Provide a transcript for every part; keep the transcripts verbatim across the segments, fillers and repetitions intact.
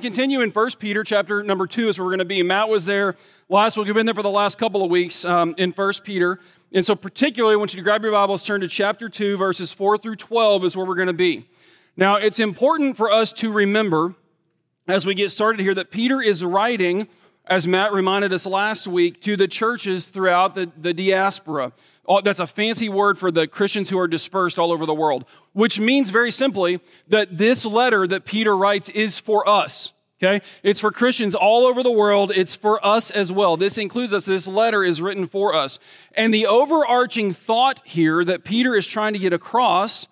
to continue in First Peter chapter number two is where we're going to be. Matt was there last week. We've been there for the last couple of weeks um, in First Peter. And so particularly, I want you to grab your Bibles, turn to chapter two, verses four through twelve is where we're going to be. Now, it's important for us to remember as we get started here that Peter is writing, as Matt reminded us last week, to the churches throughout the, the diaspora. Oh, that's a fancy word for the Christians who are dispersed all over the world, which means very simply that this letter that Peter writes is for us, okay? It's for Christians all over the world. It's for us as well. This includes us. This letter is written for us. And the overarching thought here that Peter is trying to get across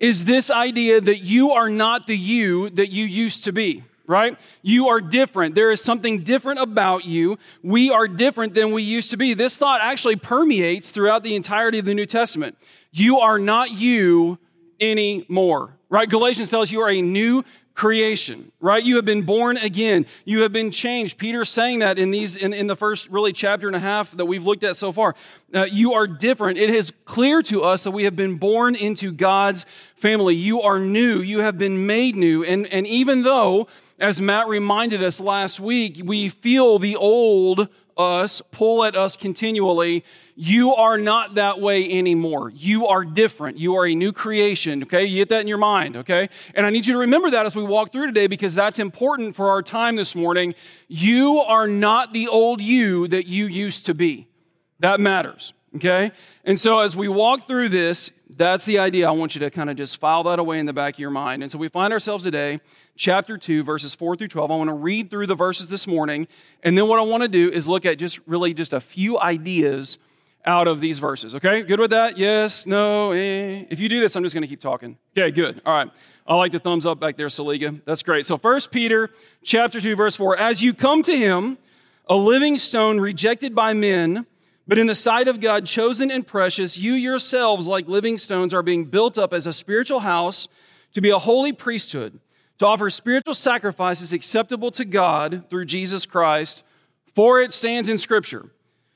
is this idea that you are not the you that you used to be, right? You are different. There is something different about you. We are different than we used to be. This thought actually permeates throughout the entirety of the New Testament. You are not you anymore, right? Galatians tells you are a new creation, right? You have been born again. You have been changed. Peter's saying that in these in, in the first really chapter and a half that we've looked at so far. Uh, you are different. It is clear to us that we have been born into God's family. You are new. You have been made new. And, and even though, as Matt reminded us last week, we feel the old us pull at us continually. You are not that way anymore. You are different. You are a new creation, okay? You get that in your mind, okay? And I need you to remember that as we walk through today because that's important for our time this morning. You are not the old you that you used to be. That matters, okay? And so as we walk through this, that's the idea. I want you to kind of just file that away in the back of your mind. And so we find ourselves today, chapter two, verses four through twelve. I want to read through the verses this morning. And then what I want to do is look at just really just a few ideas out of these verses. Okay, good with that? Yes, no, eh. If you do this, I'm just going to keep talking. Okay, good. All right. I like the thumbs up back there, Saliga. That's great. So First Peter chapter two, verse four. As you come to him, a living stone rejected by men, but in the sight of God, chosen and precious, you yourselves, like living stones, are being built up as a spiritual house to be a holy priesthood, to offer spiritual sacrifices acceptable to God through Jesus Christ. For it stands in Scripture,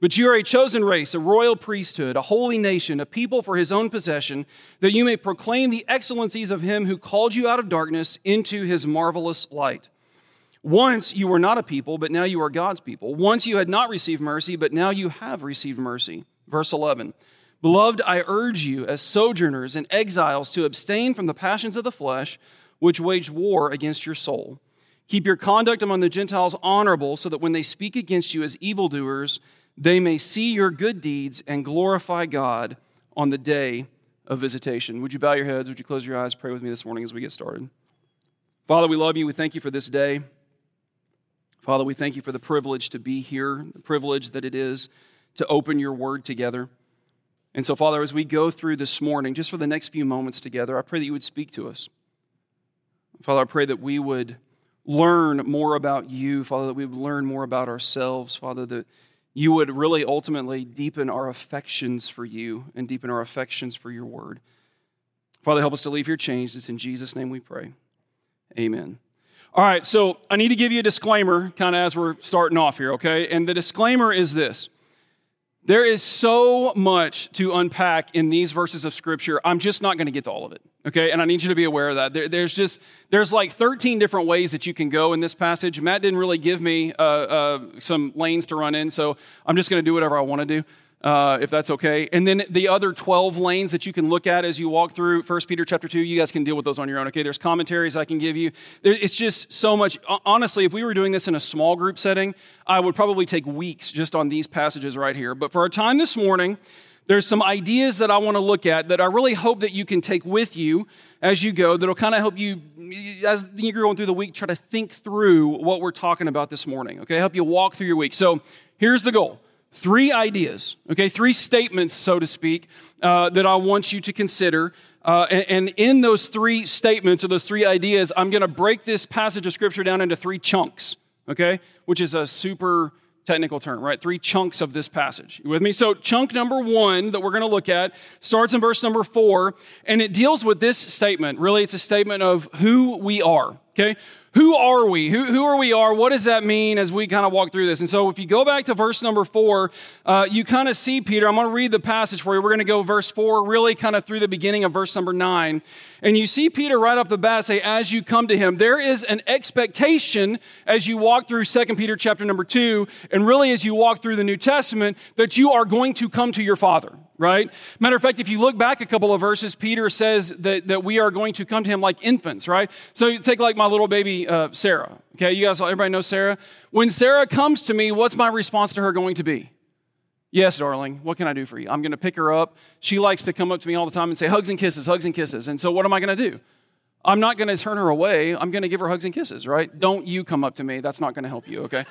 but you are a chosen race, a royal priesthood, a holy nation, a people for his own possession, that you may proclaim the excellencies of him who called you out of darkness into his marvelous light. Once you were not a people, but now you are God's people. Once you had not received mercy, but now you have received mercy. Verse eleven, beloved, I urge you as sojourners and exiles to abstain from the passions of the flesh, which wage war against your soul. Keep your conduct among the Gentiles honorable, so that when they speak against you as evildoers, they may see your good deeds and glorify God on the day of visitation. Would you bow your heads? Would you close your eyes? Pray with me this morning as we get started. Father, we love you. We thank you for this day. Father, we thank you for the privilege to be here, the privilege that it is to open your word together. And so, Father, as we go through this morning, just for the next few moments together, I pray that you would speak to us. Father, I pray that we would learn more about you. Father, that we would learn more about ourselves. Father, that you would really ultimately deepen our affections for you and deepen our affections for your word. Father, help us to leave here changed. It's in Jesus' name we pray. Amen. All right, so I need to give you a disclaimer kind of as we're starting off here, okay? And the disclaimer is this. There is so much to unpack in these verses of Scripture. I'm just not going to get to all of it, okay? And I need you to be aware of that. There, there's just, there's like thirteen different ways that you can go in this passage. Matt didn't really give me uh, uh, some lanes to run in, so I'm just going to do whatever I want to do, uh, if that's okay. And then the other twelve lanes that you can look at as you walk through First Peter chapter two, you guys can deal with those on your own, okay? There's commentaries I can give you. There, it's just so much. Honestly, if we were doing this in a small group setting, I would probably take weeks just on these passages right here. But for our time this morning, there's some ideas that I want to look at that I really hope that you can take with you as you go. That'll kind of help you, as you're going through the week, try to think through what we're talking about this morning, okay? Help you walk through your week. So here's the goal. Three ideas, okay? Three statements, so to speak, uh, that I want you to consider. Uh, and, and in those three statements or those three ideas, I'm going to break this passage of Scripture down into three chunks, okay? Which is a super technical term, right? Three chunks of this passage. You with me? So chunk number one that we're going to look at starts in verse number four, and it deals with this statement. Really, it's a statement of who we are, okay? Who are we? Who, who are we are? What does that mean as we kind of walk through this? And so if you go back to verse number four, uh, you kind of see Peter. I'm going to read the passage for you. We're going to go verse four, really kind of through the beginning of verse number nine. And you see Peter right off the bat say, as you come to him, there is an expectation as you walk through Second Peter chapter number two, and really as you walk through the New Testament, that you are going to come to your Father, right? Matter of fact, if you look back a couple of verses, Peter says that, that we are going to come to him like infants, right? So you take like my little baby uh, Sarah, okay? You guys, everybody knows Sarah? When Sarah comes to me, what's my response to her going to be? Yes, darling, what can I do for you? I'm going to pick her up. She likes to come up to me all the time and say, hugs and kisses, hugs and kisses. And so what am I going to do? I'm not going to turn her away. I'm going to give her hugs and kisses, right? Don't you come up to me. That's not going to help you, okay?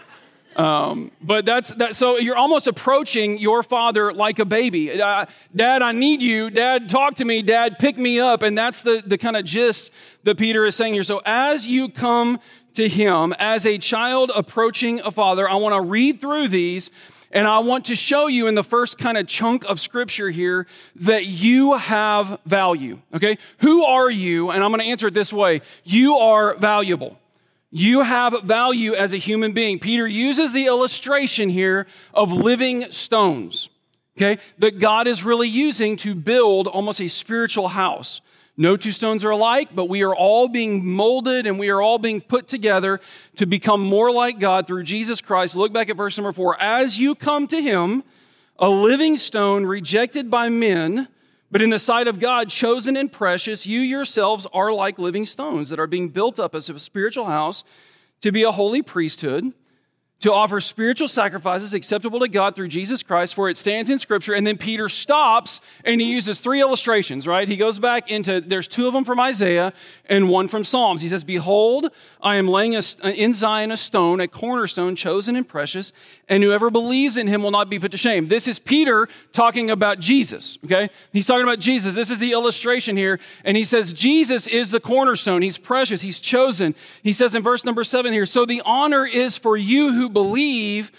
Um, but that's that. So you're almost approaching your father like a baby. Uh, Dad, I need you. Dad, talk to me. Dad, pick me up. And that's the, the kind of gist that Peter is saying here. So as you come to him as a child approaching a father, I want to read through these, and I want to show you in the first kind of chunk of scripture here that you have value. Okay. Who are you? And I'm going to answer it this way. You are valuable. You have value as a human being. Peter uses the illustration here of living stones, okay, that God is really using to build almost a spiritual house. No two stones are alike, but we are all being molded and we are all being put together to become more like God through Jesus Christ. Look back at verse number four. As you come to him, a living stone rejected by men, but in the sight of God, chosen and precious, you yourselves are like living stones that are being built up as a spiritual house to be a holy priesthood, to offer spiritual sacrifices acceptable to God through Jesus Christ, for it stands in Scripture. And then Peter stops and he uses three illustrations, right? He goes back into, there's two of them from Isaiah and one from Psalms. He says, behold, I am laying a, in Zion a stone, a cornerstone, chosen and precious, and whoever believes in him will not be put to shame. This is Peter talking about Jesus, okay? He's talking about Jesus. This is the illustration here. And he says, Jesus is the cornerstone. He's precious. He's chosen. He says in verse number seven here, so the honor is for you who believe,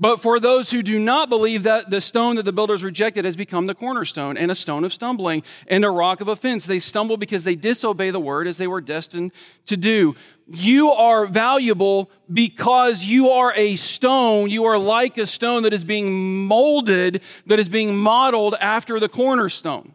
but for those who do not believe, that the stone that the builders rejected has become the cornerstone and a stone of stumbling and a rock of offense. They stumble because they disobey the word as they were destined to do. You are valuable because you are a stone. You are like a stone that is being molded, that is being modeled after the cornerstone.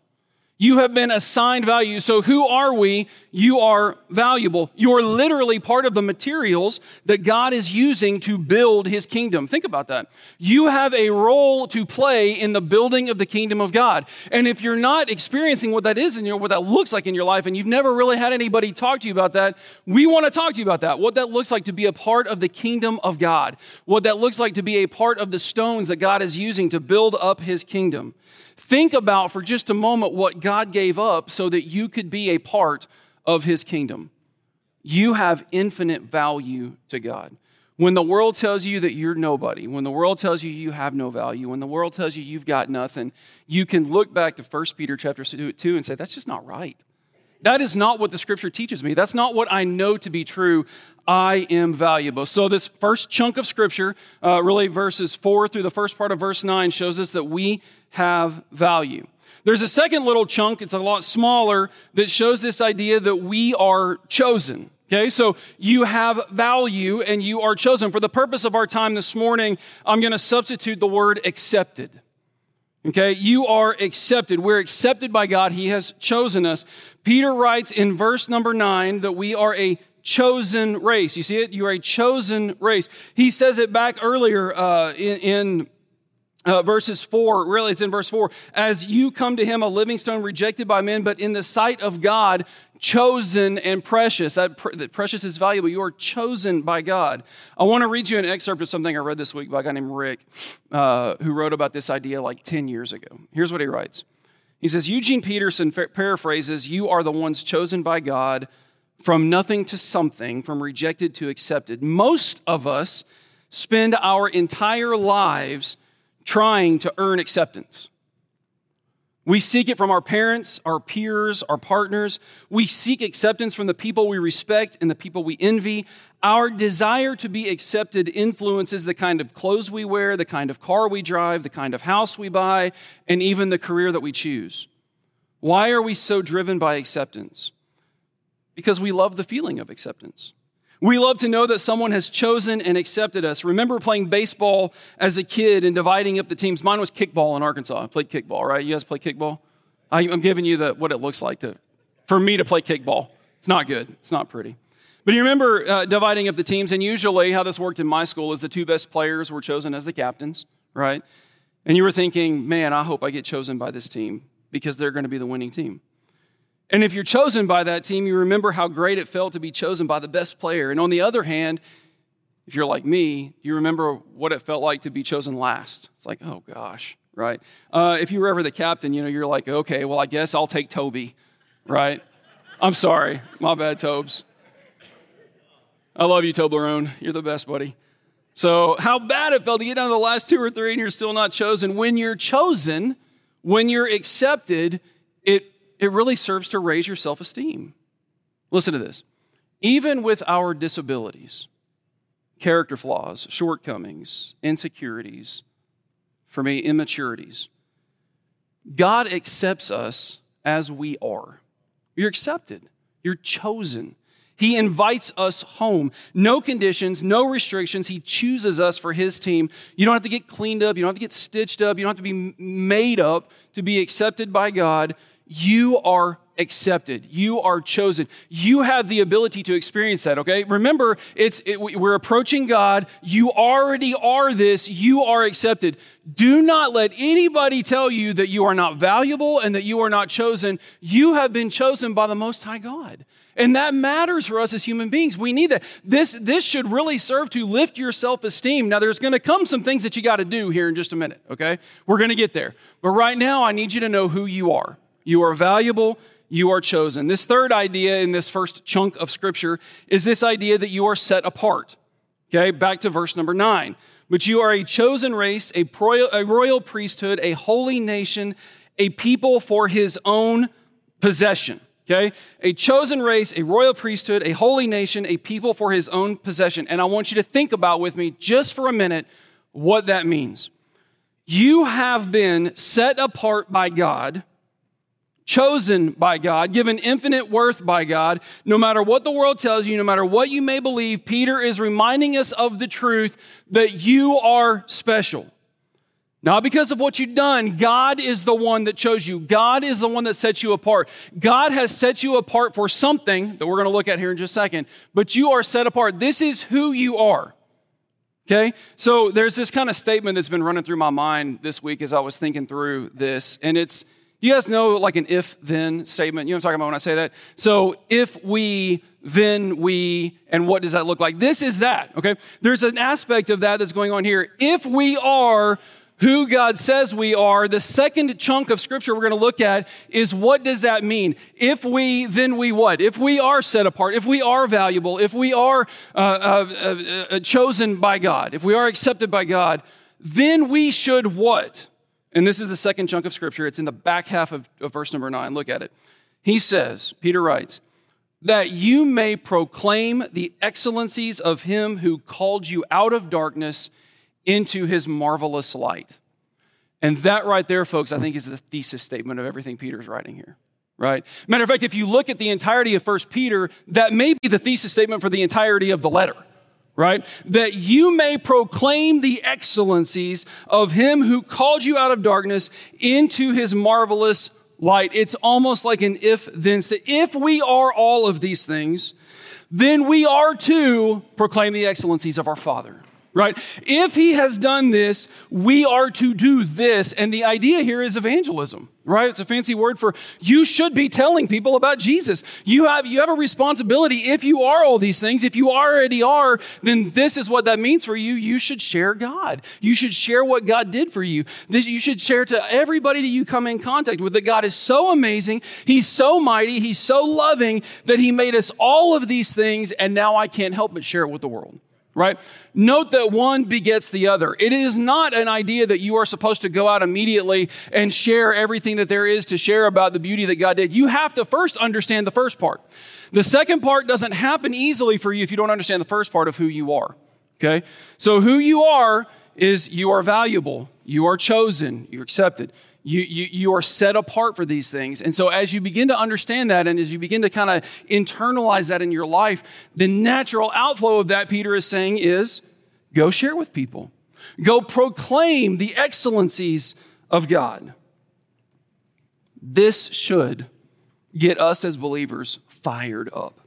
You have been assigned value. So who are we? You are valuable. You're literally part of the materials that God is using to build his kingdom. Think about that. You have a role to play in the building of the kingdom of God. And if you're not experiencing what that is in your, what that looks like in your life, and you've never really had anybody talk to you about that, we want to talk to you about that. What that looks like to be a part of the kingdom of God. What that looks like to be a part of the stones that God is using to build up his kingdom. Think about for just a moment what God gave up so that you could be a part of his kingdom. You have infinite value to God. When the world tells you that you're nobody, when the world tells you you have no value, when the world tells you you've got nothing, you can look back to First Peter chapter two and say, that's just not right. That is not what the scripture teaches me. That's not what I know to be true. I am valuable. So this first chunk of scripture, uh, really verses four through the first part of verse nine, shows us that we have value. There's a second little chunk, it's a lot smaller, that shows this idea that we are chosen. Okay, so you have value and you are chosen. For the purpose of our time this morning, I'm going to substitute the word accepted. Okay, you are accepted. We're accepted by God. He has chosen us. Peter writes in verse number nine that we are a chosen race. You see it? You are a chosen race. He says it back earlier uh, in, in uh, verses four. Really, it's in verse four. As you come to him, a living stone rejected by men, but in the sight of God, chosen and precious. That, pr- that precious is valuable. You are chosen by God. I want to read you an excerpt of something I read this week by a guy named Rick, uh, who wrote about this idea like ten years ago. Here's what he writes. He says, Eugene Peterson fa- paraphrases, you are the ones chosen by God from nothing to something, from rejected to accepted. Most of us spend our entire lives trying to earn acceptance. We seek it from our parents, our peers, our partners. We seek acceptance from the people we respect and the people we envy. Our desire to be accepted influences the kind of clothes we wear, the kind of car we drive, the kind of house we buy, and even the career that we choose. Why are we so driven by acceptance? Because we love the feeling of acceptance. We love to know that someone has chosen and accepted us. Remember playing baseball as a kid and dividing up the teams. Mine was kickball in Arkansas. I played kickball, right? You guys play kickball? I, I'm giving you the what it looks like to, for me to play kickball. It's not good. It's not pretty. But you remember uh, dividing up the teams, and usually how this worked in my school is the two best players were chosen as the captains, right? And you were thinking, man, I hope I get chosen by this team because they're going to be the winning team. And if you're chosen by that team, you remember how great it felt to be chosen by the best player. And on the other hand, if you're like me, you remember what it felt like to be chosen last. It's like, oh gosh, right? Uh, if you were ever the captain, you know, you're like, okay, well, I guess I'll take Toby, right? I'm sorry. My bad, Tobes. I love you, Toblerone. You're the best, buddy. So how bad it felt to get down to the last two or three and you're still not chosen. When you're chosen, when you're accepted, it It really serves to raise your self-esteem. Listen to this. Even with our disabilities, character flaws, shortcomings, insecurities, for me, immaturities, God accepts us as we are. You're accepted. You're chosen. He invites us home. No conditions, no restrictions. He chooses us for his team. You don't have to get cleaned up. You don't have to get stitched up. You don't have to be made up to be accepted by God. You are accepted. You are chosen. You have the ability to experience that, okay? Remember, it's it, we're approaching God. You already are this. You are accepted. Do not let anybody tell you that you are not valuable and that you are not chosen. You have been chosen by the Most High God. And that matters for us as human beings. We need that. This, this should really serve to lift your self-esteem. Now, there's going to come some things that you got to do here in just a minute, okay? We're going to get there. But right now, I need you to know who you are. You are valuable, you are chosen. This third idea in this first chunk of Scripture is this idea that you are set apart. Okay, back to verse number nine. But you are a chosen race, a royal priesthood, a holy nation, a people for his own possession. Okay, a chosen race, a royal priesthood, a holy nation, a people for his own possession. And I want you to think about with me just for a minute what that means. You have been set apart by God, chosen by God, given infinite worth by God. No matter what the world tells you, no matter what you may believe, Peter is reminding us of the truth that you are special. Not because of what you've done. God is the one that chose you. God is the one that sets you apart. God has set you apart for something that we're going to look at here in just a second, but you are set apart. This is who you are. Okay, so there's this kind of statement that's been running through my mind this week as I was thinking through this, and it's, you guys know like an if-then statement? You know what I'm talking about when I say that? So if we, then we, and what does that look like? This is that, okay? There's an aspect of that that's going on here. If we are who God says we are, the second chunk of Scripture we're going to look at is what does that mean? If we, then we what? If we are set apart, if we are valuable, if we are uh, uh, uh, chosen by God, if we are accepted by God, then we should what? And this is the second chunk of Scripture. It's in the back half of, of verse number nine. Look at it. He says, Peter writes, that you may proclaim the excellencies of him who called you out of darkness into his marvelous light. And that right there, folks, I think is the thesis statement of everything Peter's writing here, right? Matter of fact, if you look at the entirety of First Peter, that may be the thesis statement for the entirety of the letter. Right? That you may proclaim the excellencies of him who called you out of darkness into his marvelous light. It's almost like an if-then. If we are all of these things, then we are to proclaim the excellencies of our Father. Right? If he has done this, we are to do this. And the idea here is evangelism, right? It's a fancy word for you should be telling people about Jesus. You have, you have a responsibility. If you are all these things, if you already are, then this is what that means for you. You should share God. You should share what God did for you. This, you should share to everybody that you come in contact with that God is so amazing. He's so mighty. He's so loving that he made us all of these things. And now I can't help but share it with the world. right? Note that one begets the other. It is not an idea that you are supposed to go out immediately and share everything that there is to share about the beauty that God did. You have to first understand the first part. The second part doesn't happen easily for you if you don't understand the first part of who you are, okay? So who you are is you are valuable, you are chosen, you're accepted. You, you you are set apart for these things. And so as you begin to understand that and as you begin to kind of internalize that in your life, the natural outflow of that, Peter is saying, is go share with people. Go proclaim the excellencies of God. This should get us as believers fired up.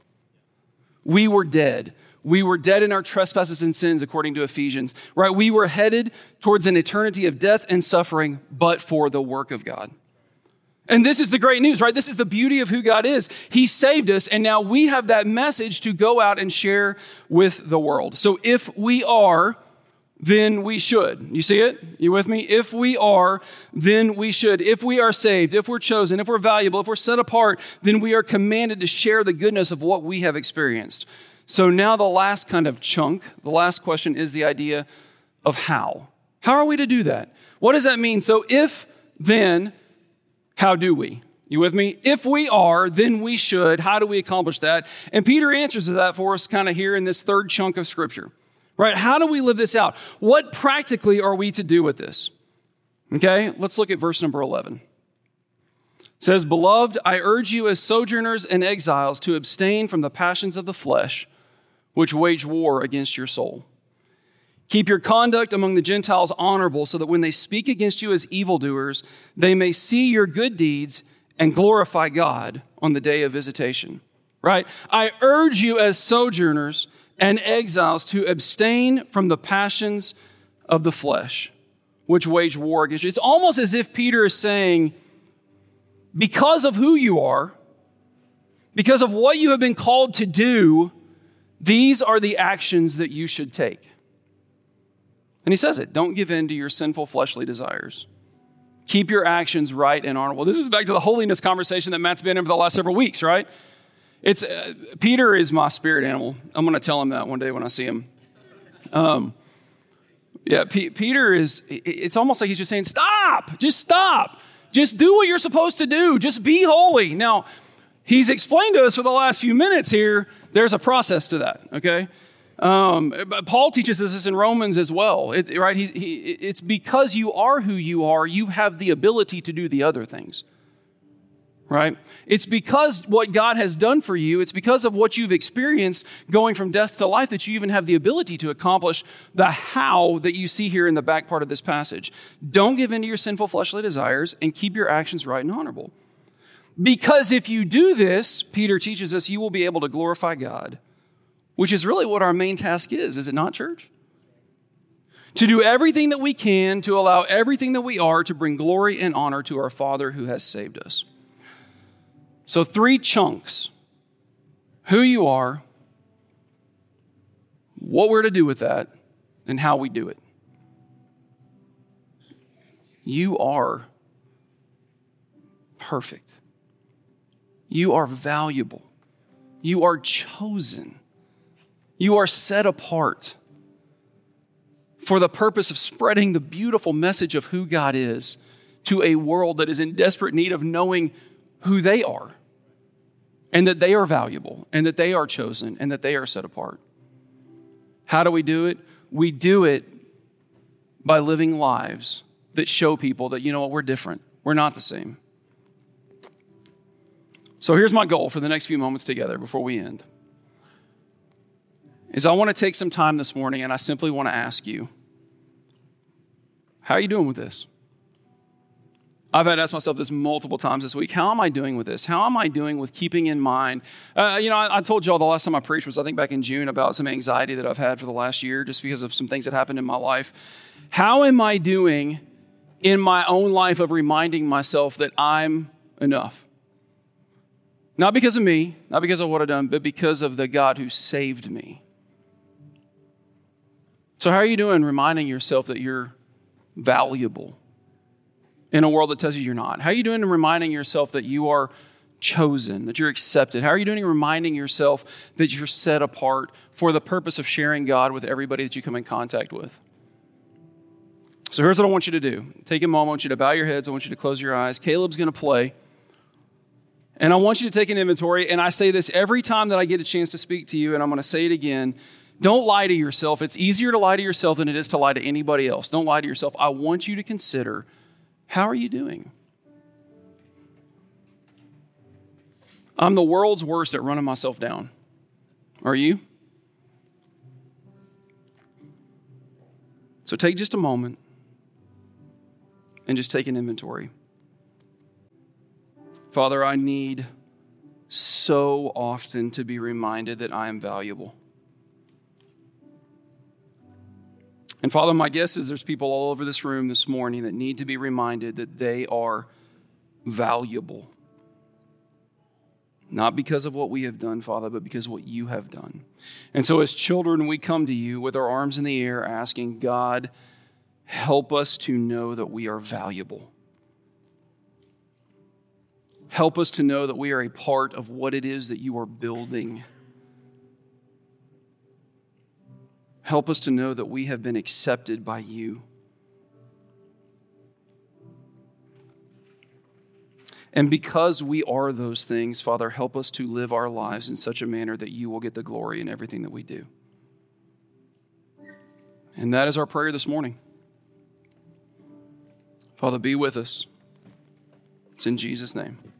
We were dead. We were dead in our trespasses and sins, according to Ephesians, right? We were headed towards an eternity of death and suffering, but for the work of God. And this is the great news, right? This is the beauty of who God is. He saved us, and now we have that message to go out and share with the world. So if we are, then we should. You see it? You with me? If we are, then we should. If we are saved, if we're chosen, if we're valuable, if we're set apart, then we are commanded to share the goodness of what we have experienced. So now the last kind of chunk, the last question is the idea of how. How are we to do that? What does that mean? So if, then, how do we? You with me? If we are, then we should. How do we accomplish that? And Peter answers that for us kind of here in this third chunk of Scripture, right? How do we live this out? What practically are we to do with this? Okay, let's look at verse number eleven. It says, "Beloved, I urge you as sojourners and exiles to abstain from the passions of the flesh, which wage war against your soul. Keep your conduct among the Gentiles honorable, so that when they speak against you as evildoers, they may see your good deeds and glorify God on the day of visitation." Right? I urge you as sojourners and exiles to abstain from the passions of the flesh, which wage war against you. It's almost as if Peter is saying, because of who you are, because of what you have been called to do, these are the actions that you should take. And he says it, don't give in to your sinful fleshly desires. Keep your actions right and honorable. This is back to the holiness conversation that Matt's been in for the last several weeks, right? It's uh, Peter is my spirit animal. I'm going to tell him that one day when I see him. Um, yeah, P- Peter is, it's almost like he's just saying, stop, just stop. Just do what you're supposed to do. Just be holy. Now, he's explained to us for the last few minutes here, there's a process to that, okay? Um, Paul teaches us this in Romans as well, it, right? He, he, it's because you are who you are, you have the ability to do the other things, right? It's because what God has done for you, it's because of what you've experienced going from death to life that you even have the ability to accomplish the how that you see here in the back part of this passage. Don't give in to your sinful fleshly desires and keep your actions right and honorable. Because if you do this, Peter teaches us, you will be able to glorify God, which is really what our main task is. Is it not, church? To do everything that we can, to allow everything that we are to bring glory and honor to our Father who has saved us. So three chunks: who you are, what we're to do with that, and how we do it. You are perfect. You are valuable. You are chosen. You are set apart for the purpose of spreading the beautiful message of who God is to a world that is in desperate need of knowing who they are, and that they are valuable, and that they are chosen, and that they are set apart. How do we do it? We do it by living lives that show people that, you know what, we're different. We're not the same. So here's my goal for the next few moments together before we end, is I want to take some time this morning, and I simply want to ask you, how are you doing with this? I've had to ask myself this multiple times this week. How am I doing with this? How am I doing with keeping in mind? Uh, you know, I, I told y'all the last time I preached was, I think, back in June about some anxiety that I've had for the last year just because of some things that happened in my life. How am I doing in my own life of reminding myself that I'm enough? Not because of me, not because of what I've done, but because of the God who saved me. So how are you doing reminding yourself that you're valuable in a world that tells you you're not? How are you doing in reminding yourself that you are chosen, that you're accepted? How are you doing reminding yourself that you're set apart for the purpose of sharing God with everybody that you come in contact with? So here's what I want you to do. Take a moment. I want you to bow your heads. I want you to close your eyes. Caleb's going to play. And I want you to take an inventory. And I say this every time that I get a chance to speak to you, and I'm going to say it again. Don't lie to yourself. It's easier to lie to yourself than it is to lie to anybody else. Don't lie to yourself. I want you to consider, how are you doing? I'm the world's worst at running myself down. Are you? So take just a moment. And just take an inventory. Father, I need so often to be reminded that I am valuable. And Father, my guess is there's people all over this room this morning that need to be reminded that they are valuable. Not because of what we have done, Father, but because of what you have done. And so as children, we come to you with our arms in the air asking, God, help us to know that we are valuable. Help us to know that we are a part of what it is that you are building. Help us to know that we have been accepted by you. And because we are those things, Father, help us to live our lives in such a manner that you will get the glory in everything that we do. And that is our prayer this morning. Father, be with us. It's in Jesus' name.